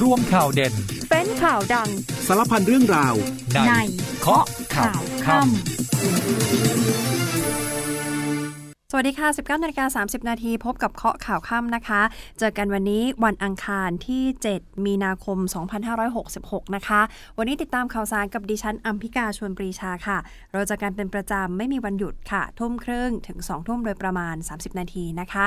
ร่วมข่าวเด่นเป็นข่าวดังสารพันเรื่องราวในเคาะข่าวค่ำสวัสดีค่ะ 19:30 น.พบกับเคาะข่าวค่ำนะคะเจอกันวันนี้วันอังคารที่7มีนาคม2566นะคะวันนี้ติดตามข่าวสารกับดิฉันอัมพิกาชวนปรีชาค่ะเราจะกันเป็นประจำไม่มีวันหยุดค่ะ 20:30 น.ถึง 2 ทุ่มโดยประมาณ30นาทีนะคะ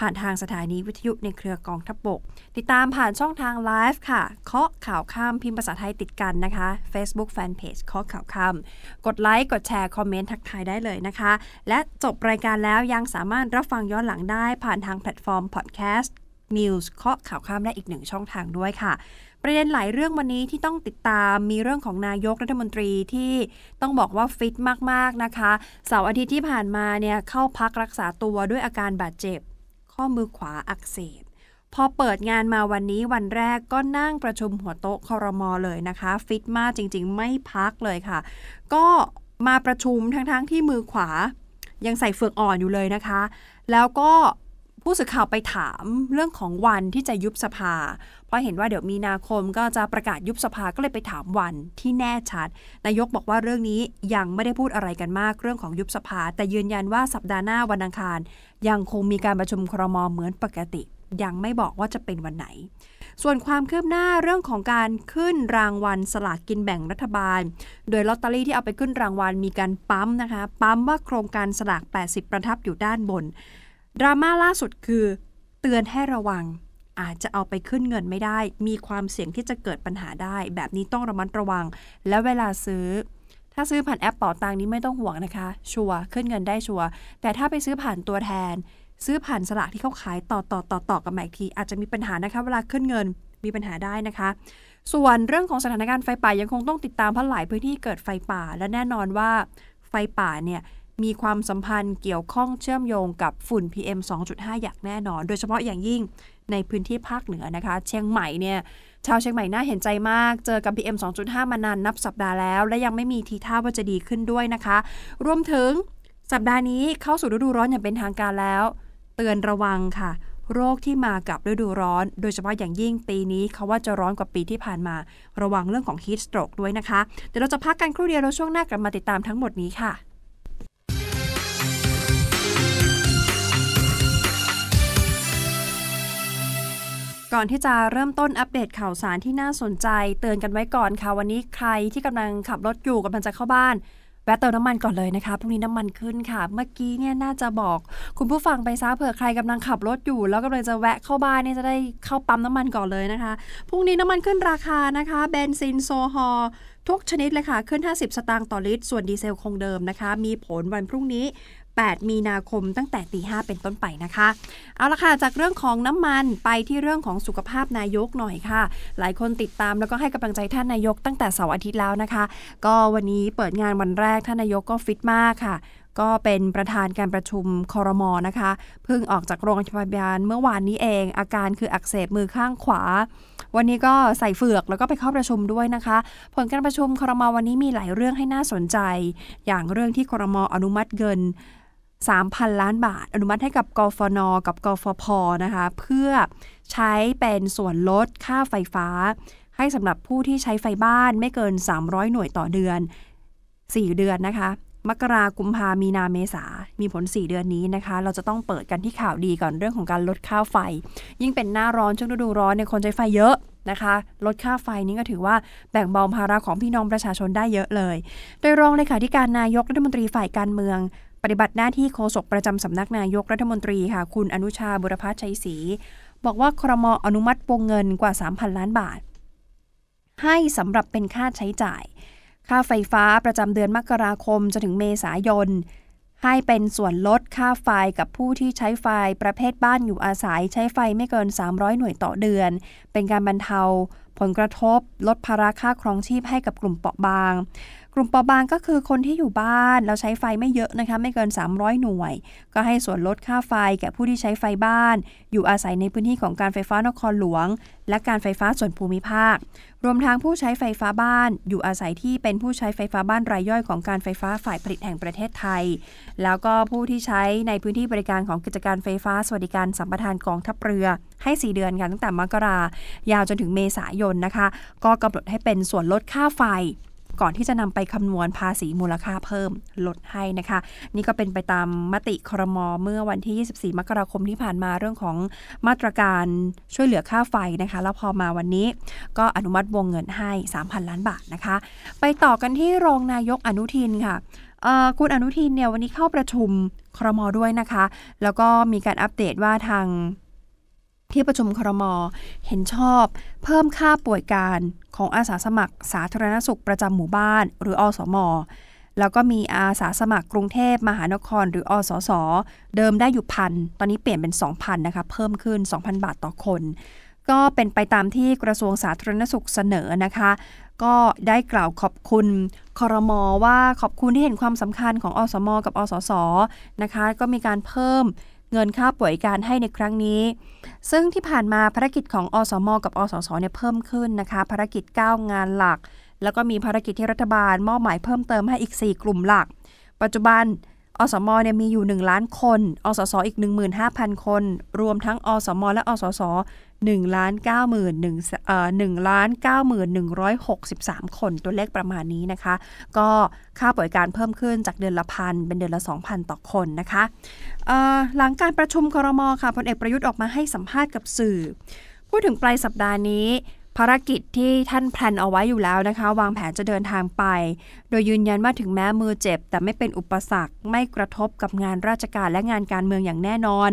ผ่านทางสถานีวิทยุในเครือกองทัพบกติดตามผ่านช่องทางไลฟ์ค่ะเคาะข่าวค่ำพิมพ์ภาษาไทยติดกันนะคะ Facebook Fanpage เคาะข่าวค่ำกดไลค์กดแชร์คอมเมนต์ทักทายได้เลยนะคะและจบรายการแล้วยังสามารถรับฟังย้อนหลังได้ผ่านทางแพลตฟอร์มพอดแคสต์ News เคาะข่าวค่ำได้อีกหนึ่งช่องทางด้วยค่ะประเด็นหลายเรื่องวันนี้ที่ต้องติดตามมีเรื่องของนายกรัฐมนตรีที่ต้องบอกว่าฟิตมากๆนะคะเสาร์อาทิตย์ที่ผ่านมาเนี่ยเข้าพักรักษาตัวด้วยอาการบาดเจ็บข้อมือขวาอักเสบพอเปิดงานมาวันนี้วันแรกก็นั่งประชุมหัวโต๊ะครม.เลยนะคะฟิตมากจริงๆไม่พักเลยค่ะก็มาประชุมทั้งๆที่มือขวายังใส่เฟือกอ่อนอยู่เลยนะคะแล้วก็ผู้สื่อข่าวไปถามเรื่องของวันที่จะยุบสภาเพราะเห็นว่าเดี๋ยวมีนาคมก็จะประกาศยุบสภาก็เลยไปถามวันที่แน่ชัดนายกบอกว่าเรื่องนี้ยังไม่ได้พูดอะไรกันมากเรื่องของยุบสภาแต่ยืนยันว่าสัปดาห์หน้าวันอังคารยังคงมีการประชุมครม.เหมือนปกติยังไม่บอกว่าจะเป็นวันไหนส่วนความคืบหน้าเรื่องของการขึ้นรางวัลสลากกินแบ่งรัฐบาลโดยลอตเตอรี่ที่เอาไปขึ้นรางวัลมีการปั๊มนะคะปั๊มว่าโครงการสลาก80ประทับอยู่ด้านบนดราม่าล่าสุดคือเตือนให้ระวังอาจจะเอาไปขึ้นเงินไม่ได้มีความเสี่ยงที่จะเกิดปัญหาได้แบบนี้ต้องระมัดระวังและเวลาซื้อถ้าซื้อผ่านแอปเป๋าตังนี้ไม่ต้องห่วงนะคะชัวร์ขึ้นเงินได้ชัวร์แต่ถ้าไปซื้อผ่านตัวแทนซื้อผ่านสลากที่เขาขายต่อกันมาอีกทีอาจจะมีปัญหานะคะเวลาขึ้นเงินมีปัญหาได้นะคะส่วนเรื่องของสถานการณ์ไฟป่ายังคงต้องติดตามเพราะหลายพื้นที่เกิดไฟป่าและแน่นอนว่าไฟป่าเนี่ยมีความสัมพันธ์เกี่ยวข้องเชื่อมโยงกับฝุ่น PM 2.5 อย่างแน่นอนโดยเฉพาะอย่างยิ่งในพื้นที่ภาคเหนือนะคะเชียงใหม่เนี่ยชาวเชียงใหม่น่าเห็นใจมากเจอกับ PM 2.5 มานานนับสัปดาห์แล้วและยังไม่มีทีท่าว่าจะดีขึ้นด้วยนะคะรวมถึงสัปดาห์นี้เข้าสู่ฤดูร้อนอย่างเป็นทางการแล้วเตือนระวังค่ะโรคที่มากับฤดูร้อนโดยเฉพาะอย่างยิ่งปีนี้เขาว่าจะร้อนกว่าปีที่ผ่านมาระวังเรื่องของ heat stroke ด้วยนะคะเดี๋ยวเราจะพักกันครู่เดียวแล้วช่วงหน้ากลับมาติดตามทั้งหมดนี้ค่ะก่อนที่จะเริ่มต้นอัปเดตข่าวสารที่น่าสนใจเตือนกันไว้ก่อนค่ะวันนี้ใครที่กำลังขับรถอยู่กำลังจะเข้าบ้านแวะเติมน้ำมันก่อนเลยนะคะพรุ่งนี้น้ำมันขึ้นค่ะเมื่อกี้เนี่ยน่าจะบอกคุณผู้ฟังไปซะเผื่อใครกำลังขับรถอยู่แล้วกำลังจะแวะเข้าบ้านเนี่ยจะได้เข้าปั๊มน้ำมันก่อนเลยนะคะพรุ่งนี้น้ำมันขึ้นราคานะคะเบนซินโซฮอล์ทุกชนิดเลยค่ะขึ้น50สตางค์ต่อลิตรส่วนดีเซลคงเดิมนะคะมีผลวันพรุ่งนี้8 มีนาคมตั้งแต่ตี 5 เป็นต้นไปนะคะเอาละค่ะจากเรื่องของน้ำมันไปที่เรื่องของสุขภาพนายกหน่อยค่ะหลายคนติดตามแล้วก็ให้กำลังใจท่านนายกตั้งแต่เสาร์อาทิตย์แล้วนะคะก็วันนี้เปิดงานวันแรกท่านนายกก็ฟิตมากค่ะก็เป็นประธานการประชุมครม.นะคะเพิ่งออกจากโรงพยาบาลเมื่อวานนี้เองอาการคืออักเสบมือข้างขวาวันนี้ก็ใส่เฟือกแล้วก็ไปเข้าประชุมด้วยนะคะผลการประชุมครม.วันนี้มีหลายเรื่องให้น่าสนใจอย่างเรื่องที่ครม.อนุมัติเงิน3,000 ล้านบาทอนุมัติให้กับกฟน.กับกฟผ.นะคะเพื่อใช้เป็นส่วนลดค่าไฟฟ้าให้สำหรับผู้ที่ใช้ไฟบ้านไม่เกิน300หน่วยต่อเดือน4เดือนนะคะมกราคมกุมภามีนาเมษามีผล4เดือนนี้นะคะเราจะต้องเปิดกันที่ข่าวดีก่อนเรื่องของการลดค่าไฟยิ่งเป็นหน้าร้อนช่วงฤดูร้อนเนี่ยคนใช้ไฟเยอะนะคะลดค่าไฟนี้ก็ถือว่าแบ่งเบาภาระของพี่น้องประชาชนได้เยอะเลยโดยรองเลขาธิการนายกรัฐมนตรีฝ่ายการเมืองปฏิบัติหน้าที่โฆษกประจำสำนักนายกรัฐมนตรีค่ะคุณอนุชาบุรพัชชัยศรีบอกว่าครม.อนุมัติวงเงินกว่า 3,000 ล้านบาทให้สำหรับเป็นค่าใช้จ่ายค่าไฟฟ้าประจำเดือนมกราคมจนถึงเมษายนให้เป็นส่วนลดค่าไฟกับผู้ที่ใช้ไฟประเภทบ้านอยู่อาศัยใช้ไฟไม่เกิน300หน่วยต่อเดือนเป็นการบรรเทาผลกระทบลดภาระค่าครองชีพให้กับกลุ่มเปราะบาง กลุ่มเปราะบางก็คือคนที่อยู่บ้านเราใช้ไฟไม่เยอะนะคะไม่เกิน300หน่วยก็ให้ส่วนลดค่าไฟแก่ผู้ที่ใช้ไฟบ้านอยู่อาศัยในพื้นที่ของการไฟฟ้านครหลวงและการไฟฟ้าส่วนภูมิภาครวมทั้งผู้ใช้ไฟฟ้าบ้านอยู่อาศัยที่เป็นผู้ใช้ไฟฟ้าบ้านรายย่อยของการไฟฟ้าฝ่ายผลิตแห่งประเทศไทยแล้วก็ผู้ที่ใช้ในพื้นที่บริการของกิจการไฟฟ้าสวัสดิการสัมปทานกองทัพเรือให้4เดือนค่ะตั้งแต่มกรายาวจนถึงเมษายนนะคะก็กำหนดให้เป็นส่วนลดค่าไฟก่อนที่จะนำไปคำนวณภาษีมูลค่าเพิ่มลดให้นะคะนี่ก็เป็นไปตามมติครม.เมื่อวันที่24มกราคมที่ผ่านมาเรื่องของมาตรการช่วยเหลือค่าไฟนะคะแล้วพอมาวันนี้ก็อนุมัติวงเงินให้ 3,000 ล้านบาทนะคะไปต่อกันที่รองนายกอนุทินค่ะคุณอนุทินเนี่ยวันนี้เข้าประชุมครม.ด้วยนะคะแล้วก็มีการอัปเดตว่าทางที่ประชุมครม.เห็นชอบเพิ่มค่าป่วยการของอาสาสมัครสาธารณสุขประจำหมู่บ้านหรืออสม.แล้วก็มีอาสาสมัครกรุงเทพมหานครหรืออสส.เดิมได้อยู่1,000ตอนนี้เปลี่ยนเป็น 2,000 นะคะเพิ่มขึ้น 2,000 บาทต่อคนก็เป็นไปตามที่กระทรวงสาธารณสุขเสนอนะคะก็ได้กล่าวขอบคุณครม.ว่าขอบคุณที่เห็นความสำคัญของอสม.กับอสส.นะคะก็มีการเพิ่มเงินค่าป่วยการให้ในครั้งนี้ซึ่งที่ผ่านมาภารกิจของอสม.กับอสส.เนี่ยเพิ่มขึ้นนะคะภารกิจ9งานหลักแล้วก็มีภารกิจที่รัฐบาลมอบหมายเพิ่มเติมให้อีก4กลุ่มหลักปัจจุบันอสม.เนี่ยมีอยู่1ล้านคนอสส.อีก 15,000 คนรวมทั้งอสม.และอสส.1,9163 คนตัวเลขประมาณนี้นะคะก็ค่าป่วยการเพิ่มขึ้นจากเดือนละ 1,000 เป็นเดือนละ 2,000 ต่อคนนะคะหลังการประชุมครม.ค่ะพลเอกประยุทธ์ออกมาให้สัมภาษณ์กับสื่อพูดถึงปลายสัปดาห์นี้ภารกิจที่ท่านแพลนเอาไว้อยู่แล้วนะคะวางแผนจะเดินทางไปโดยยืนยันว่าถึงแม้มือเจ็บแต่ไม่เป็นอุปสรรคไม่กระทบกับงานราชการและงานการเมืองอย่างแน่นอน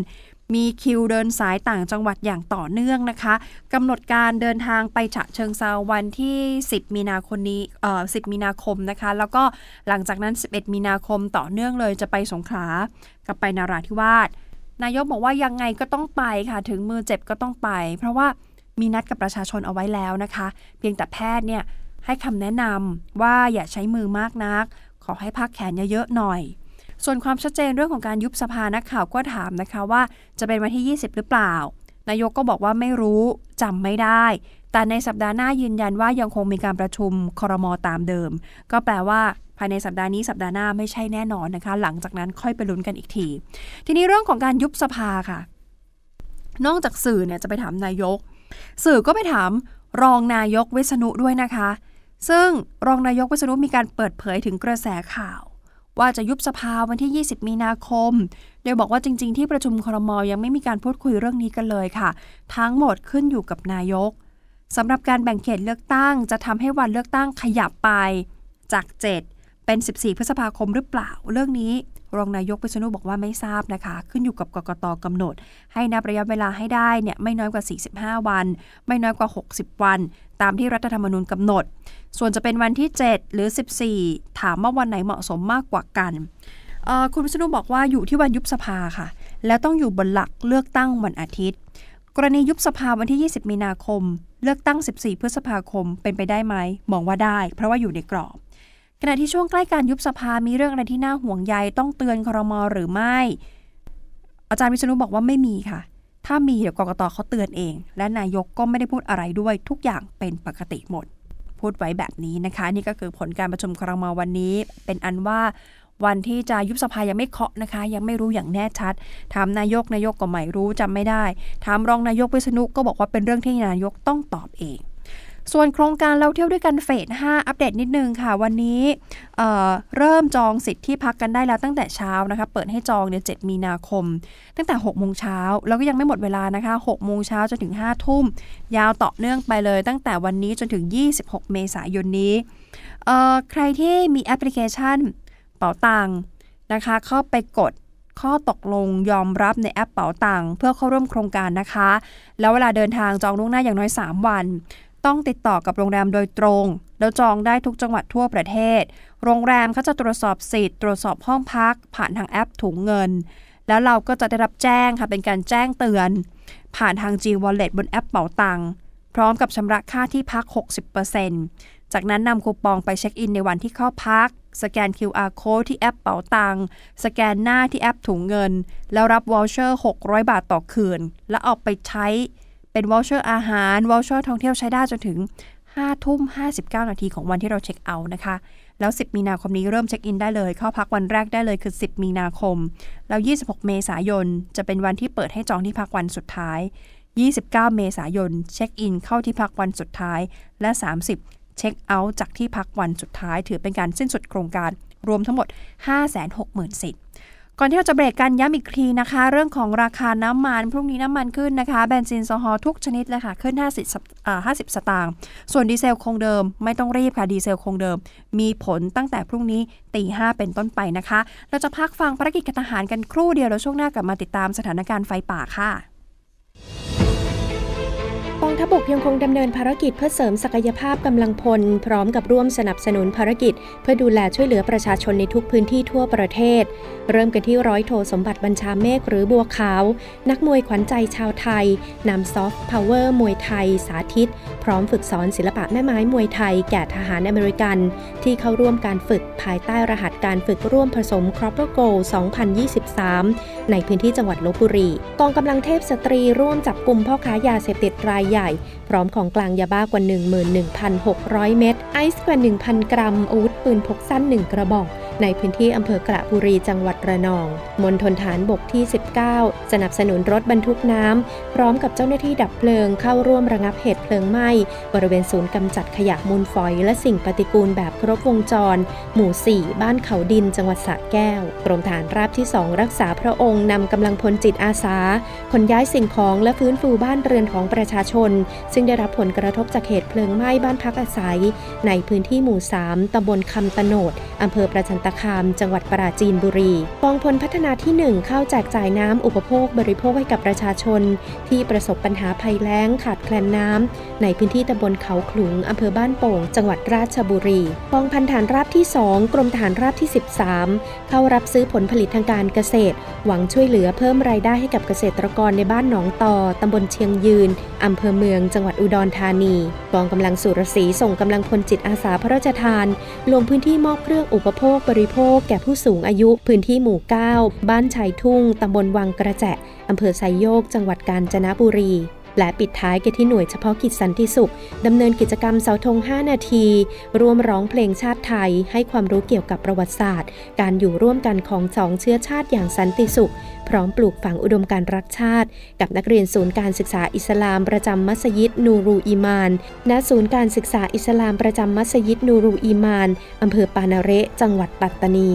มีคิวเดินสายต่างจังหวัดอย่างต่อเนื่องนะคะกำหนดการเดินทางไปฉะเชิงเทราวันที่10มีนาคมนี้10มีนาคมนะคะแล้วก็หลังจากนั้น11มีนาคมต่อเนื่องเลยจะไปสงขลากับไปนราธิวาสนายกบอกว่ายังไงก็ต้องไปค่ะถึงมือเจ็บก็ต้องไปเพราะว่ามีนัดกับประชาชนเอาไว้แล้วนะคะเพียงแต่แพทย์เนี่ยให้คำแนะนำว่าอย่าใช้มือมากนักขอให้พักแขนเยอะๆหน่อยส่วนความชัดเจนเรื่องของการยุบสภานักข่าวก็ถามนะคะว่าจะเป็นวันที่20หรือเปล่านายกก็บอกว่าไม่รู้จำไม่ได้แต่ในสัปดาห์หน้ายืนยันว่ายังคงมีการประชุมครม.ตามเดิมก็แปลว่าภายในสัปดาห์นี้สัปดาห์หน้าไม่ใช่แน่นอนนะคะหลังจากนั้นค่อยไปลุ้นกันอีกทีทีนี้เรื่องของการยุบสภาค่ะนอกจากสื่อเนี่ยจะไปถามนายกสื่อก็ไปถามรองนายกวิษณุด้วยนะคะซึ่งรองนายกวิษณุมีการเปิดเผยถึงกระแสข่าวว่าจะยุบสภาวันที่20มีนาคมโดยบอกว่าจริงๆที่ประชุมครม.ยังไม่มีการพูดคุยเรื่องนี้กันเลยค่ะทั้งหมดขึ้นอยู่กับนายกสำหรับการแบ่งเขตเลือกตั้งจะทำให้วันเลือกตั้งขยับไปจาก7เป็น14พฤษภาคมหรือเปล่าเรื่องนี้รองนายกวิษณุบอกว่าไม่ทราบนะคะขึ้นอยู่กับกกต.กำหนดให้นับระยะเวลาให้ได้เนี่ยไม่น้อยกว่า45วันไม่น้อยกว่า60วันตามที่รัฐธรรมนูญกำหนดส่วนจะเป็นวันที่7หรือ14ถามว่าวันไหนเหมาะสมมากกว่ากันคุณวิษณุบอกว่าอยู่ที่วันยุบสภาค่ะแล้วต้องอยู่บนหลักเลือกตั้งวันอาทิตย์กรณียุบสภาวันที่20มีนาคมเลือกตั้ง14พฤษภาคมเป็นไปได้ไหมมองว่าได้เพราะว่าอยู่ในกรอบขณะที่ช่วงใกล้การยุบสภามีเรื่องอะไรที่น่าห่วงใยต้องเตือนครม.หรือไม่อาจารย์วิษณุบอกว่าไม่มีค่ะถ้ามีเดี๋ยวกกต.เขาเตือนเองและนายกก็ไม่ได้พูดอะไรด้วยทุกอย่างเป็นปกติหมดพูดไว้แบบนี้นะคะนี่ก็คือผลการประชุมครม.วันนี้เป็นอันว่าวันที่จะยุบสภายังไม่เคาะนะคะยังไม่รู้อย่างแน่ชัดถามนายกนายกก็ไม่รู้จำไม่ได้ถามรองนายกวิษณุก็บอกว่าเป็นเรื่องที่นายกต้องตอบเองส่วนโครงการเราเที่ยวด้วยกันเฟส5อัปเดตนิดนึงค่ะวันนี้เริ่มจองสิทธิ์ที่พักกันได้แล้วตั้งแต่เช้านะคะเปิดให้จองเดือน7มีนาคมตั้งแต่ 6:00 น.แล้วก็ยังไม่หมดเวลานะคะ 6:00 น.จนถึง 5:00 น.ยาวต่อเนื่องไปเลยตั้งแต่วันนี้จนถึง26เมษายนนี้ใครที่มีแอปพลิเคชันเป๋าตังค์นะคะเข้าไปกดข้อตกลงยอมรับในแอปเป๋าตังค์เพื่อเข้าร่วมโครงการนะคะแล้วเวลาเดินทางจองล่วงหน้าอย่างน้อย3วันต้องติดต่อกับโรงแรมโดยตรงแล้วจองได้ทุกจังหวัดทั่วประเทศโรงแรมเขาจะตรวจสอบสิทธิ์ตรวจสอบห้องพักผ่านทางแอปถุงเงินแล้วเราก็จะได้รับแจ้งค่ะเป็นการแจ้งเตือนผ่านทาง G Wallet บนแอปเป๋าตังค์พร้อมกับชำระค่าที่พัก 60% จากนั้นนำคูปองไปเช็คอินในวันที่เข้าพักสแกน QR Code ที่แอปเป๋าตังค์สแกนหน้าที่แอปถุงเงินแล้วรับวอลเชอร์600 บาทต่อคืนแล้วเอาไปใช้เป็นวอลเชอร์อาหารวอลเชอร์ท่องเที่ยวใช้ได้จนถึง 5:59 น.ของวันที่เราเช็คเอาท์นะคะแล้ว10มีนาคมนี้เริ่มเช็คอินได้เลยเข้าพักวันแรกได้เลยคือ10มีนาคมแล้ว26เมษายนจะเป็นวันที่เปิดให้จองที่พักวันสุดท้าย29เมษายนเช็คอินเข้าที่พักวันสุดท้ายและ30เช็คเอาท์จากที่พักวันสุดท้ายถือเป็นการสิ้นสุดโครงการรวมทั้งหมด 560,000 สิทธิ์ก่อนที่เราจะเบรกกันย้ำอีกทีนะคะเรื่องของราคาน้ำมันพรุ่งนี้น้ำมันขึ้นนะคะเบนซินโซฮอลทุกชนิดเลยค่ะขึ้น50 สตางค์ส่วนดีเซลคงเดิมไม่ต้องรีบค่ะดีเซลคงเดิมมีผลตั้งแต่พรุ่งนี้ 5:00 น.เป็นต้นไปนะคะเราจะพักฟังภารกิจทหารกันครู่เดียวแล้วช่วงหน้ากลับมาติดตามสถานการณ์ไฟป่าค่ะกองทัพบกยังคงดำเนินภารกิจเพื่อเสริมศักยภาพกำลังพลพร้อมกับร่วมสนับสนุนภารกิจเพื่อดูแลช่วยเหลือประชาชนในทุกพื้นที่ทั่วประเทศเริ่มกันที่ร้อยโทสมบัติบัญชาเมฆหรือบัวขาวนักมวยขวัญใจชาวไทยนำซอฟต์พาวเวอร์มวยไทยสาธิตพร้อมฝึกสอนศิลปะแม่ไม้มวยไทยแก่ทหารอเมริกันที่เข้าร่วมการฝึกภายใต้รหัสการฝึกร่วมผสมครอปเปอร์โกล2023ในพื้นที่จังหวัดลพบุรีกองกำลังเทพสตรีร่วมจับกุมพ่อค้ายาเสพติดรายใหญ่พร้อมของกลางยาบ้ากว่า 11,600 เม็ดไอซ์กว่า 1,000 กรัมอาวุธปืนพกสั้น1กระบอกในพื้นที่อำเภอกระบุรีจังหวัดระนองมณฑลฐานบกที่19สนับสนุนรถบรรทุกน้ำพร้อมกับเจ้าหน้าที่ดับเพลิงเข้าร่วมระงับเหตุเพลิงไหม้บริเวณศูนย์กำจัดขยะมูลฝอยและสิ่งปฏิกูลแบบครบวงจรหมู่4บ้านเขาดินจังหวัดสระแก้วกรมฐานราบที่2รักษาพระองค์นำกำลังพลจิตอาสาขนย้ายสิ่งของและฟื้นฟูบ้านเรือนของประชาชนซึ่งได้รับผลกระทบจากเหตุเพลิงไหม้บ้านพักอาศัยในพื้นที่หมู่3ตำบลคำตโนดอำเภอประจันตคามจังหวัดปราจีนบุรีกองพลพัฒนาที่1เข้าแจกจ่ายน้ำอุปโภคบริโภคให้กับประชาชนที่ประสบปัญหาภัยแล้งขาดแคลนน้ำในพื้นที่ตำบลเขาขลุงอำเภอบ้านโป่งจังหวัดราชบุรีกองพันฐานราบที่2กรมฐานราบที่13เข้ารับซื้อผลผลิตทางการเกษตรหวังช่วยเหลือเพิ่มรายได้ให้กับเกษตรกรในบ้านหนองตอตำบลเชียงยืนอำเภอเมืองจังหวัดอุดรธานีกองกำลังสุรศรีส่งกำลังพลจิตอาสาพระราชทานลงพื้นที่มอบเครื่องอุปโภคบริโภคแก่ผู้สูงอายุพื้นที่หมู่9บ้านชัยทุ่งตำบลวังกระแจอำเภอไซโยกจังหวัดกาญจนบุรีและปิดท้ายกันที่หน่วยเฉพาะกิจสันติสุขดำเนินกิจกรรมเสาธง5นาทีร่วมร้องเพลงชาติไทยให้ความรู้เกี่ยวกับประวัติศาสตร์การอยู่ร่วมกันของ2เชื้อชาติอย่างสันติสุขพร้อมปลูกฝังอุดมการณ์รักชาติกับนักเรียนศูนย์การศึกษาอิสลามประจำมัสยิดนูรูอีมานณศูนย์การศึกษาอิสลามประจำมัสยิดนูรูอีมานอำเภอปานาเระจังหวัดปัตตานี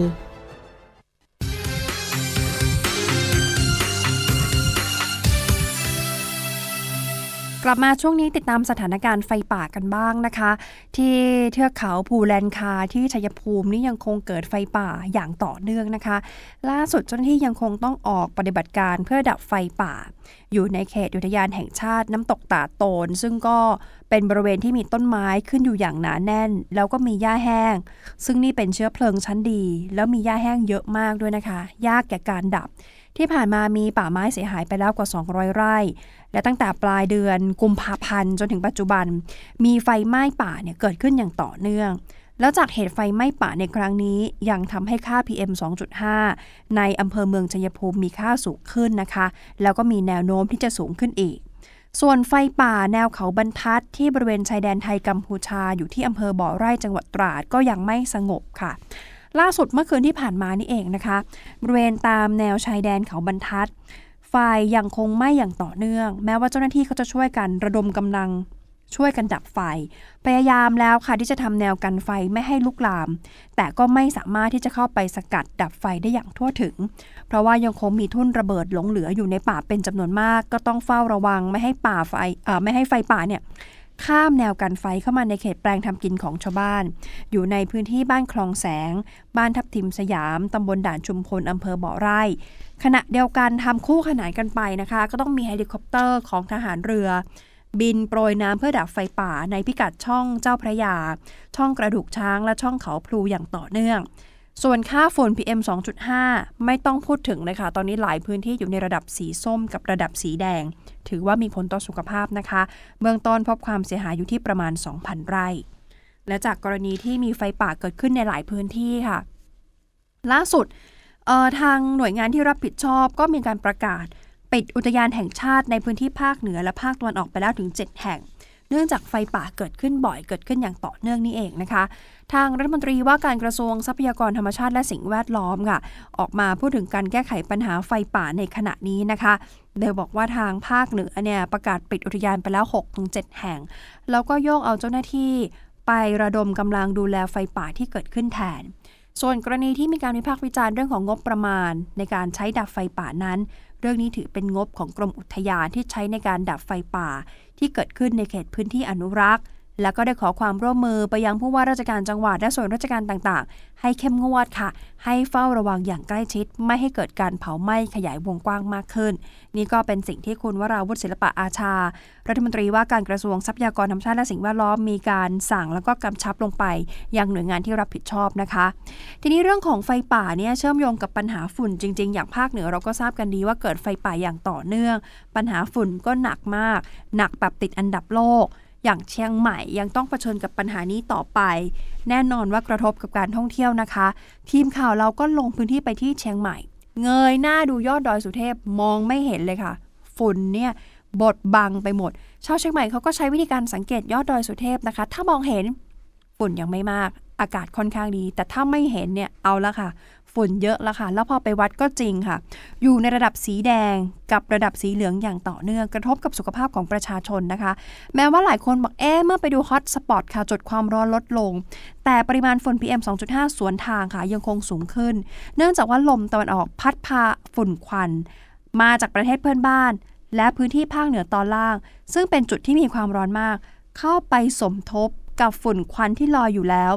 กลับมาช่วงนี้ติดตามสถานการณ์ไฟป่ากันบ้างนะคะที่เทือกเขาภูแลนคาที่ชัยภูมินี่ยังคงเกิดไฟป่าอย่างต่อเนื่องนะคะล่าสุดเจ้าหน้าที่ยังคงต้องออกปฏิบัติการเพื่อดับไฟป่าอยู่ในเขตอุทยานแห่งชาติน้ำตกตาโตนซึ่งก็เป็นบริเวณที่มีต้นไม้ขึ้นอยู่อย่างหนาแน่นแล้วก็มีหญ้าแห้งซึ่งนี่เป็นเชื้อเพลิงชั้นดีแล้วมีหญ้าแห้งเยอะมากด้วยนะคะยากแก่การดับที่ผ่านมามีป่าไม้เสียหายไปแล้วกว่า200ไร่และตั้งแต่ปลายเดือนกุมภาพันธ์จนถึงปัจจุบันมีไฟไหม้ป่าเนี่ยเกิดขึ้นอย่างต่อเนื่องแล้วจากเหตุไฟไหม้ป่าในครั้งนี้ยังทำให้ค่า PM 2.5 ในอำเภอเมืองชัยภูมิมีค่าสูงขึ้นนะคะแล้วก็มีแนวโน้มที่จะสูงขึ้นอีกส่วนไฟป่าแนวเขาบรรทัดที่บริเวณชายแดนไทยกัมพูชาอยู่ที่อำเภอบ่อไร่จังหวัดตราดก็ยังไม่สงบค่ะล่าสุดเมื่อคืนที่ผ่านมานี่เองนะคะบริเวณตามแนวชายแดนเขาบรรทัดไฟยังคงไหม้อย่างต่อเนื่องแม้ว่าเจ้าหน้าที่เขาจะช่วยกันระดมกำลังช่วยกันดับไฟพยายามแล้วค่ะที่จะทำแนวกันไฟไม่ให้ลุกลามแต่ก็ไม่สามารถที่จะเข้าไปสกัดดับไฟได้อย่างทั่วถึงเพราะว่ายังคงมีทุ่นระเบิดหลงเหลืออยู่ในป่าเป็นจำนวนมากก็ต้องเฝ้าระวังไม่ให้ไฟป่าเนี่ยข้ามแนวกันไฟเข้ามาในเขตแปลงทำกินของชาวบ้านอยู่ในพื้นที่บ้านคลองแสงบ้านทับทิมสยามตำบลด่านชุมพลอำเภอบ่อไร่ขณะเดียวกันทำคู่ขนานกันไปนะคะก็ต้องมีเฮลิคอปเตอร์ของทหารเรือบินโปรยน้ำเพื่อดับไฟป่าในพิกัดช่องเจ้าพระยาช่องกระดูกช้างและช่องเขาพลูอย่างต่อเนื่องส่วนค่าฝุ่น PM 2.5 ไม่ต้องพูดถึงเลยค่ะตอนนี้หลายพื้นที่อยู่ในระดับสีส้มกับระดับสีแดงถือว่ามีผลต่อสุขภาพนะคะเบื้องต้นพบความเสียหายอยู่ที่ประมาณ 2,000 ไร่ และจากกรณีที่มีไฟป่าเกิดขึ้นในหลายพื้นที่ค่ะล่าสุดทางหน่วยงานที่รับผิดชอบก็มีการประกาศปิดอุทยานแห่งชาติในพื้นที่ภาคเหนือและภาคตะวันออกไปแล้วถึง7แห่งเนื่องจากไฟป่าเกิดขึ้นบ่อยเกิดขึ้นอย่างต่อเนื่องนี่เองนะคะทางรัฐมนตรีว่าการกระทรวงทรัพยากรธรรมชาติและสิ่งแวดล้อมค่ะออกมาพูดถึงการแก้ไขปัญหาไฟป่าในขณะนี้นะคะโดยบอกว่าทางภาคเหนือเนี่ยประกาศปิดอุทยานไปแล้ว 6-7 แห่งแล้วก็โยกเอาเจ้าหน้าที่ไประดมกำลังดูแลไฟป่าที่เกิดขึ้นแทนส่วนกรณีที่มีการวิพากษ์วิจารณ์เรื่องของงบประมาณในการใช้ดับไฟป่านั้นเรื่องนี้ถือเป็นงบของกรมอุทยานที่ใช้ในการดับไฟป่าที่เกิดขึ้นในเขตพื้นที่อนุรักษ์และก็ได้ขอความร่วมมือไปยังผู้ว่าราชการจังหวัดและส่วนราชการต่างๆให้เข้มงวดค่ะให้เฝ้าระวังอย่างใกล้ชิดไม่ให้เกิดการเผาไหม้ขยายวงกว้างมากขึ้นนี่ก็เป็นสิ่งที่คุณวราวุฒิศิลปะอาชารัฐมนตรีว่าการกระทรวงทรัพยากรธรรมชาติและสิ่งแวดล้อมมีการสั่งแล้วก็กำชับลงไปยังหน่วยงานที่รับผิดชอบนะคะทีนี้เรื่องของไฟป่าเนี่ยเชื่อมโยงกับปัญหาฝุ่นจริงๆอย่างภาคเหนือเราก็ทราบกันดีว่าเกิดไฟป่าอย่างต่อเนื่องปัญหาฝุ่นก็หนักมากหนักแบบติดอันดับโลกอย่างเชียงใหม่ยังต้องเผชิญกับปัญหานี้ต่อไปแน่นอนว่ากระทบกับการท่องเที่ยวนะคะทีมข่าวเราก็ลงพื้นที่ไปที่เชียงใหม่เงยหน้าดูยอดดอยสุเทพมองไม่เห็นเลยค่ะฝุ่นเนี่ยบดบังไปหมดชาวเชียงใหม่เขาก็ใช้วิธีการสังเกตยอดดอยสุเทพนะคะถ้ามองเห็นฝุ่นยังไม่มากอากาศค่อนข้างดีแต่ถ้าไม่เห็นเนี่ยเอาละค่ะฝุ่นเยอะละค่ะแล้วพอไปวัดก็จริงค่ะอยู่ในระดับสีแดงกับระดับสีเหลืองอย่างต่อเนื่องกระทบกับสุขภาพของประชาชนนะคะแม้ว่าหลายคนบอกเมื่อไปดูฮอตสปอตค่ะจุดความร้อนลดลงแต่ปริมาณฝุ่น PM 2.5 สวนทางค่ะยังคงสูงขึ้นเนื่องจากว่าลมตะวันออกพัดพาฝุ่นควันมาจากประเทศเพื่อนบ้านและพื้นที่ภาคเหนือตอนล่างซึ่งเป็นจุดที่มีความร้อนมากเข้าไปสมทบกับฝุ่นควันที่ลอยอยู่แล้ว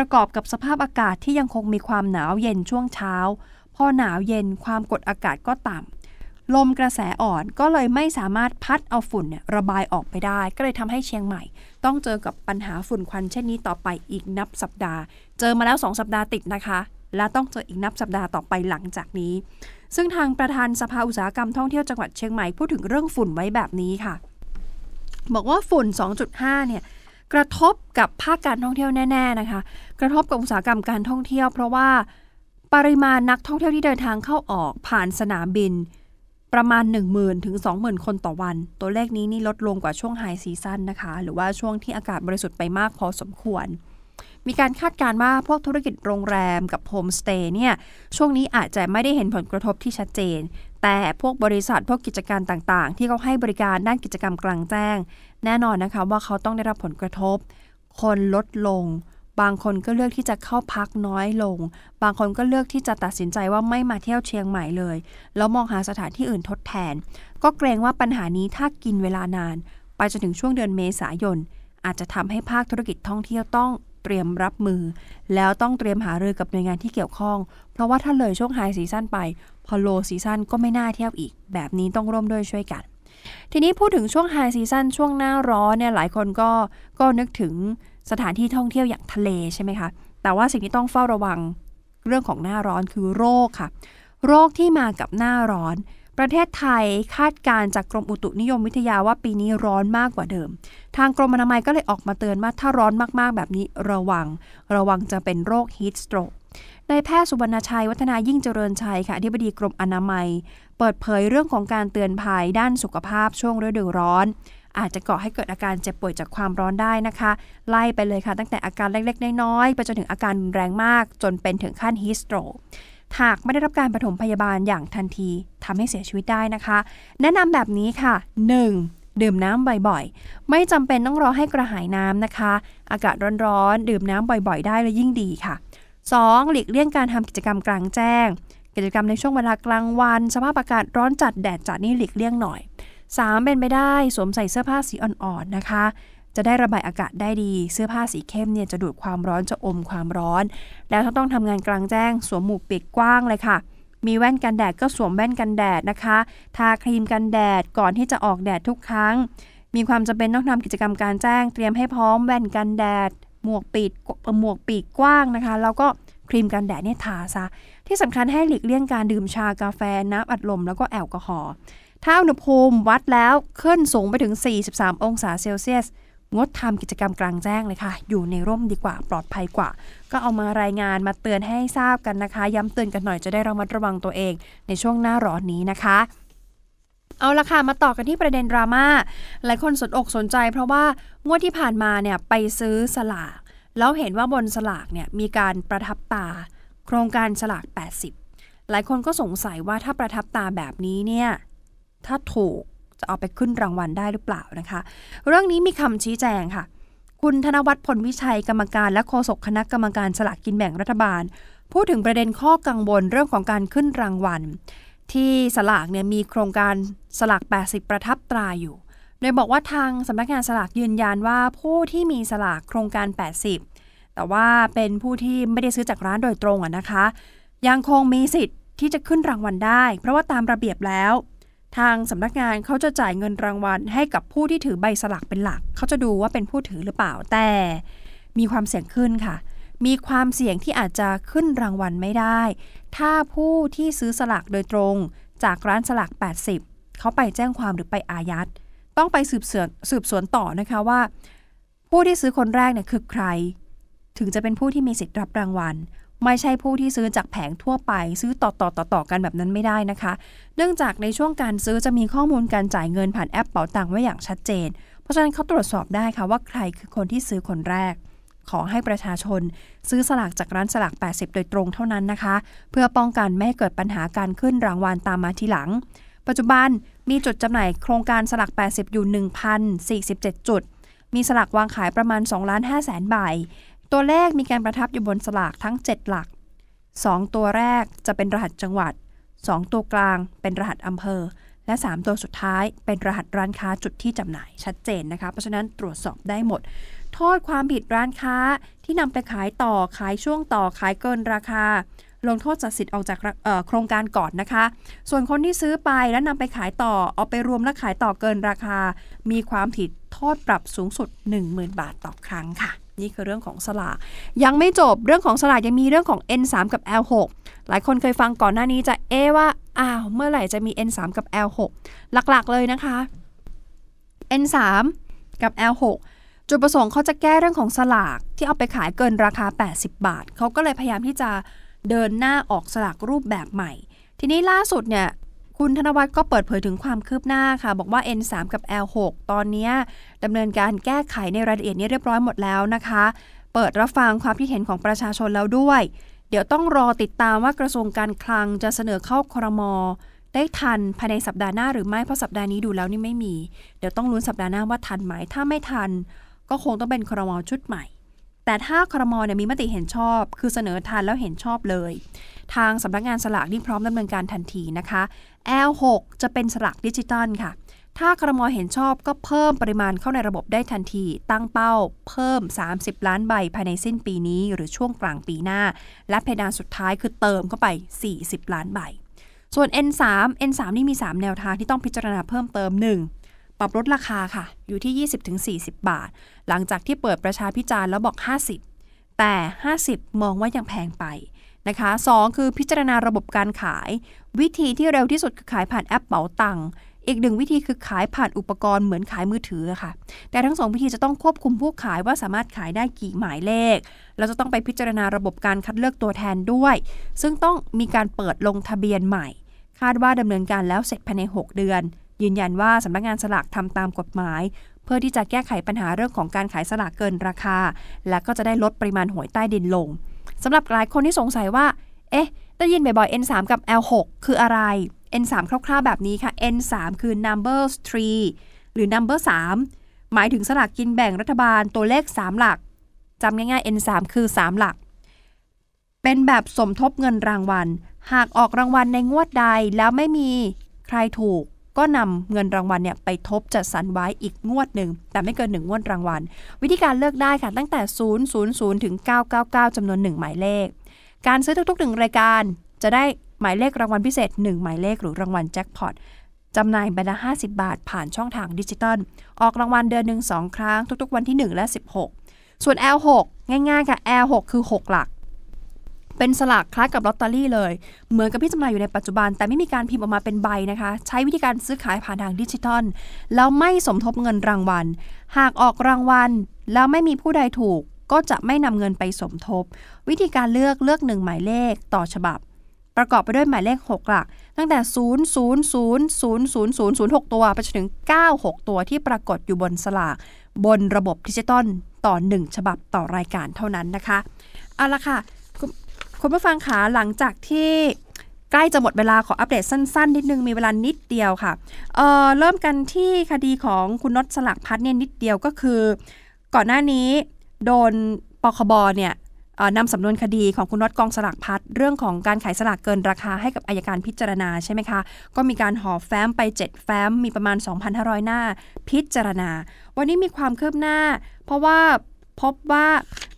ประกอบกับสภาพอากาศที่ยังคงมีความหนาวเย็นช่วงเช้าพอหนาวเย็นความกดอากาศก็ต่ำลมกระแสอ่อนก็เลยไม่สามารถพัดเอาฝุ่นระบายออกไปได้ก็เลยทำให้เชียงใหม่ต้องเจอกับปัญหาฝุ่นควันเช่นนี้ต่อไปอีกนับสัปดาห์เจอมาแล้ว2สัปดาห์ติดนะคะและต้องเจออีกนับสัปดาห์ต่อไปหลังจากนี้ซึ่งทางประธานสภาอุตสาหกรรมท่องเที่ยวจังหวัดเชียงใหม่พูดถึงเรื่องฝุ่นไว้แบบนี้ค่ะบอกว่าฝุ่น 2.5 เนี่ยกระทบกับภาคการท่องเที่ยวแน่ๆนะคะกระทบกับอุตสาหกรรมการท่องเที่ยวเพราะว่าปริมาณนักท่องเที่ยวที่เดินทางเข้าออกผ่านสนามบินประมาณ 10,000 ถึง 20,000 คนต่อวันตัวเลขนี้นี่ลดลงกว่าช่วงไฮซีซั่นนะคะหรือว่าช่วงที่อากาศบริสุทธิ์ไปมากพอสมควรมีการคาดการณ์ว่าพวกธุรกิจโรงแรมกับโฮมสเตย์เนี่ยช่วงนี้อาจจะไม่ได้เห็นผลกระทบที่ชัดเจนแต่พวกบริษัทพวกกิจการต่างๆที่เขาให้บริการด้านกิจกรรมกลางแจ้งแน่นอนนะคะว่าเขาต้องได้รับผลกระทบคนลดลงบางคนก็เลือกที่จะเข้าพักน้อยลงบางคนก็เลือกที่จะตัดสินใจว่าไม่มาเที่ยวเชียงใหม่เลยแล้วมองหาสถานที่อื่นทดแทนก็เกรงว่าปัญหานี้ถ้ากินเวลานานไปจนถึงช่วงเดือนเมษายนอาจจะทำให้ภาคธุรกิจท่องเที่ยวต้องเตรียมรับมือแล้วต้องเตรียมหารือกับหน่วยงานที่เกี่ยวข้องเพราะว่าถ้าเลยช่วงไฮซีซั่นไปพอโลซีซั่นก็ไม่น่าเที่ยวอีกแบบนี้ต้องร่วมด้วยช่วยกันทีนี้พูดถึงช่วงไฮซีซั่นช่วงหน้าร้อนเนี่ยหลายคนก็นึกถึงสถานที่ท่องเที่ยวอย่างทะเลใช่ไหมคะแต่ว่าสิ่งที่ต้องเฝ้าระวังเรื่องของหน้าร้อนคือโรคค่ะโรคที่มากับหน้าร้อนประเทศไทยคาดการณ์จากกรมอุตุนิยมวิทยาว่าปีนี้ร้อนมากกว่าเดิมทางกรมอนามัยก็เลยออกมาเตือนว่าถ้าร้อนมากๆแบบนี้ระวังจะเป็นโรคฮีทสโตรกนายแพทย์สุวรรณชัยวัฒนายิ่งเจริญชัยค่ะอธิบดีกรมอนามัยเปิดเผยเรื่องของการเตือนภัยด้านสุขภาพช่วงฤดูร้อนอาจจะก่อให้เกิดอาการเจ็บป่วยจากความร้อนได้นะคะไล่ไปเลยค่ะตั้งแต่อาการเล็กๆน้อยๆไปจนถึงอาการรุนแรงมากจนเป็นถึงขั้นฮีทสโตรกหากไม่ได้รับการปฐมพยาบาลอย่างทันทีทำให้เสียชีวิตได้นะคะแนะนำแบบนี้ค่ะ 1. ดื่มน้ำบ่อยๆไม่จำเป็นต้องรอให้กระหายน้ำนะคะอากาศร้อนๆดื่มน้ำบ่อยๆได้และยิ่งดีค่ะ 2. หลีกเลี่ยงการทำกิจกรรมกลางแจ้งกิจกรรมในช่วงเวลากลางวันสภาพอากาศร้อนจัดแดดจัดนี่หลีกเลี่ยงหน่อย 3. เป็นไปได้สวมใส่เสื้อผ้าสีอ่อนๆนะคะจะได้ระบายอากาศได้ดีเสื้อผ้าสีเข้มเนี่ยจะดูดความร้อนจะอมความร้อนแล้วถ้าต้องทำงานกลางแจ้งสวมหมวกปีกกว้างเลยค่ะมีแว่นกันแดดก็สวมแว่นกันแดดนะคะทาครีมกันแดดก่อนที่จะออกแดดทุกครั้งมีความจำเป็นต้องทำกิจกรรมกลางแจ้งเตรียมให้พร้อมแว่นกันแดดหมวกปีกกว้างนะคะแล้วก็ครีมกันแดดเนี่ยทาซะที่สำคัญให้หลีกเลี่ยงการดื่มชากาแฟน้ำอัดลมแล้วก็แอลกอฮอล์ถ้าอุณหภูมิวัดแล้วขึ้นสูงไปถึง43 องศาเซลเซียส งดทำกิจกรรมกลางแจ้งเลยค่ะอยู่ในร่มดีกว่าปลอดภัยกว่าก็เอามารายงานมาเตือนให้ทราบกันนะคะย้ำเตือนกันหน่อยจะได้ระมัดระวังตัวเองในช่วงหน้าร้อนนี้นะคะเอาละค่ะมาต่อกันที่ประเด็นดราม่าหลายคนสนอกสนใจเพราะว่างวดที่ผ่านมาเนี่ยไปซื้อสลากแล้วเห็นว่าบนสลากเนี่ยมีการประทับตาโครงการสลาก80หลายคนก็สงสัยว่าถ้าประทับตาแบบนี้เนี่ยถ้าถูกจะเอาไปขึ้นรางวัลได้หรือเปล่านะคะเรื่องนี้มีคำชี้แจงค่ะคุณธนวัฒน์พลวิชัยกรรมการและโฆษกคณะกรรมการสลากกินแบ่งรัฐบาลพูดถึงประเด็นข้อกังวลเรื่องของการขึ้นรางวัลที่สลากเนี่ยมีโครงการสลาก80ประทับตราอยู่โดยบอกว่าทางสำนักงานสลากยืนยันว่าผู้ที่มีสลากโครงการ80แต่ว่าเป็นผู้ที่ไม่ได้ซื้อจากร้านโดยตรงนะคะยังคงมีสิทธิ์ที่จะขึ้นรางวัลได้เพราะว่าตามระเบียบแล้วทางสำนักงานเขาจะจ่ายเงินรางวัลให้กับผู้ที่ถือใบสลากเป็นหลักเขาจะดูว่าเป็นผู้ถือหรือเปล่าแต่มีความเสี่ยงขึ้นค่ะมีความเสี่ยงที่อาจจะขึ้นรางวัลไม่ได้ถ้าผู้ที่ซื้อสลากโดยตรงจากร้านสลาก80เขาไปแจ้งความหรือไปอายัดต้องไปสืบสวนต่อนะคะว่าผู้ที่ซื้อคนแรกเนี่ยคือใครถึงจะเป็นผู้ที่มีสิทธิ์รับรางวัลไม่ใช่ผู้ที่ซื้อจากแผงทั่วไปซื้อต่อกันแบบนั้นไม่ได้นะคะเนื่องจากในช่วงการซื้อจะมีข้อมูลการจ่ายเงินผ่านแอปเป๋าตังค์ไว้อย่างชัดเจนเพราะฉะนั้นเขาตรวจสอบได้ค่ะว่าใครคือคนที่ซื้อคนแรกขอให้ประชาชนซื้อสลากจากร้านสลาก80โดยตรงเท่านั้นนะคะเพื่อป้องกันไม่ให้เกิดปัญหาการขึ้นรางวัลตามมาทีหลังปัจจุบันมีจุดจำหน่ายโครงการสลาก80อยู่ 1,047 จุดมีสลากวางขายประมาณ 2.5 แสนใบตัวเลขมีการประทับอยู่บนสลากทั้ง7หลัก2ตัวแรกจะเป็นรหัสจังหวัด2ตัวกลางเป็นรหัสอำเภอและ3ตัวสุดท้ายเป็นรหัสร้านค้าจุดที่จำหน่ายชัดเจนนะคะเพราะฉะนั้นตรวจสอบได้หมดโทษความผิดร้านค้าที่นำไปขายต่อขายช่วงต่อขายเกินราคาลงโทษจัดสิทธิ์ออกจากโครงการก่อนนะคะส่วนคนที่ซื้อไปแล้วนำไปขายต่อเอาไปรวมและขายต่อเกินราคามีความผิดโทษปรับสูงสุด 10,000 บาทต่อครั้งค่ะนี่คือเรื่องของสลากยังไม่จบเรื่องของสลากยังมีเรื่องของ N3 กับ L6 หลายคนเคยฟังก่อนหน้านี้จะว่าอ้าวเมื่อไหร่จะมี N3 กับ L6 หลักๆเลยนะคะ N3 กับ L6 จุดประสงค์เขาจะแก้เรื่องของสลากที่เอาไปขายเกินราคา80บาทเขาก็เลยพยายามที่จะเดินหน้าออกสลากรูปแบบใหม่ทีนี้ล่าสุดเนี่ยคุณธนวัฒน์ก็เปิดเผยถึงความคืบหน้าค่ะบอกว่า N3 กับ L6 ตอนนี้ดำเนินการแก้ไขในรายละเอียดนี้เรียบร้อยหมดแล้วนะคะเปิดรับฟังความคิดเห็นของประชาชนแล้วด้วยเดี๋ยวต้องรอติดตามว่ากระทรวงการคลังจะเสนอเข้าครม.ได้ทันภายในสัปดาห์หน้าหรือไม่เพราะสัปดาห์นี้ดูแล้วนี่ไม่มีเดี๋ยวต้องลุ้นสัปดาห์หน้าว่าทันไหมถ้าไม่ทันก็คงต้องเป็นครม.ชุดใหม่แต่ถ้าครม.เนี่ยมีมติเห็นชอบคือเสนอทันแล้วเห็นชอบเลยทางสำนักงานสลากนี่พร้อมดำเนินการทันทีนะคะ L6 จะเป็นสลากดิจิตอลค่ะถ้าครม.เห็นชอบก็เพิ่มปริมาณเข้าในระบบได้ทันทีตั้งเป้าเพิ่ม30ล้านใบภายในสิ้นปีนี้หรือช่วงกลางปีหน้าและเพดานสุดท้ายคือเติมเข้าไป40ล้านใบส่วน N3 นี่มี3แนวทางที่ต้องพิจารณาเพิ่มเติม1ปรับลดราคาค่ะอยู่ที่ 20-40 บาทหลังจากที่เปิดประชาพิจารณ์แล้วบอก50แต่50มองว่ายังแพงไปนะคะ2คือพิจารณาระบบการขายวิธีที่เร็วที่สุดคือขายผ่านแอปเป๋าตังค์อีก1วิธีคือขายผ่านอุปกรณ์เหมือนขายมือถือค่ะแต่ทั้ง2วิธีจะต้องควบคุมผู้ขายว่าสามารถขายได้กี่หมายเลขแล้วจะต้องไปพิจารณาระบบการคัดเลือกตัวแทนด้วยซึ่งต้องมีการเปิดลงทะเบียนใหม่คาดว่าดำเนินการแล้วเสร็จภายใน6เดือนยืนยันว่าสำนักงานสลากทำตามกฎหมายเพื่อที่จะแก้ไขปัญหาเรื่องของการขายสลากเกินราคาและก็จะได้ลดปริมาณหวยใต้ดินลงสำหรับหลายคนที่สงสัยว่าได้ยินบ่อยๆ N3 กับ L6 คืออะไร N3 คร่าวๆแบบนี้ค่ะ N3 คือ number 3 หรือ number 3 หมายถึงสลากกินแบ่งรัฐบาลตัวเลข3หลักจำง่ายๆ N3 คือ3หลักเป็นแบบสมทบเงินรางวัลหากออกรางวัลในงวดใดแล้วไม่มีใครถูกก็นำเงินรางวัลเนี่ยไปทบจัดสรรไว้อีกงวดหนึ่งแต่ไม่เกิน1งวดรางวัลวิธีการเลือกได้ค่ะตั้งแต่000ถึง999จำนวน1หมายเลขการซื้อทุกๆ1รายการจะได้หมายเลขรางวัลพิเศษ1หมายเลขหรือรางวัลแจ็คพอตจำหน่ายใบละ50บาทผ่านช่องทางดิจิตอลออกรางวัลเดือนหนึ่ง2ครั้งทุกๆวันที่1และ16ส่วน L6 ง่ายๆค่ะ L6 คือ6หลัก เป็นสลากคล้ายกับลอตเตอรี่เลยเหมือนกับที่จำหน่ายอยู่ในปัจจุบันแต่ไม่มีการพิมพ์ออกมาเป็นใบนะคะใช้วิธีการซื้อขายผ่านทางดิจิทัลแล้วไม่สมทบเงินรางวัลหากออกรางวัลแล้วไม่มีผู้ใดถูกก็จะไม่นำเงินไปสมทบวิธีการเลือก1หมายเลขต่อฉบับประกอบไปด้วยหมายเลข6หลักตั้งแต่00000006ตัวไปจนถึง96ตัวที่ปรากฏอยู่บนสลากบนระบบดิจิตอลต่อ1ฉบับต่อรายการเท่านั้นนะคะเอาละค่ะคุณผู้ฟังคะหลังจากที่ใกล้จะหมดเวลาขออัปเดตสั้นๆนิดนึงมีเวลานิดเดียวค่ะเริ่มกันที่คดีของคุณน็อตสลักพัดเนี่ยนิดเดียวก็คือก่อนหน้านี้โดนปคบเนี่ยนำสำนวนคดีของคุณน็อตกองสลากพัดเรื่องของการขายสลากเกินราคาให้กับอัยการพิจารณาใช่ไหมคะก็มีการห่อแฟ้มไป7แฟ้มมีประมาณ 2,500 หน้าพิจารณาวันนี้มีความคืบหน้าเพราะว่าพบว่า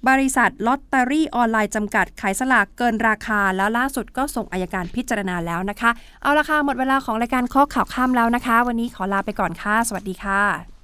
บริษัทลอตเตอรี่ออนไลน์จำกัดขายสลากเกินราคาแล้วล่าสุดก็ส่งอัยการพิจารณาแล้วนะคะเอาละค่ะหมดเวลาของรายการข้อข่าวข้ามแล้วนะคะวันนี้ขอลาไปก่อนค่ะสวัสดีค่ะ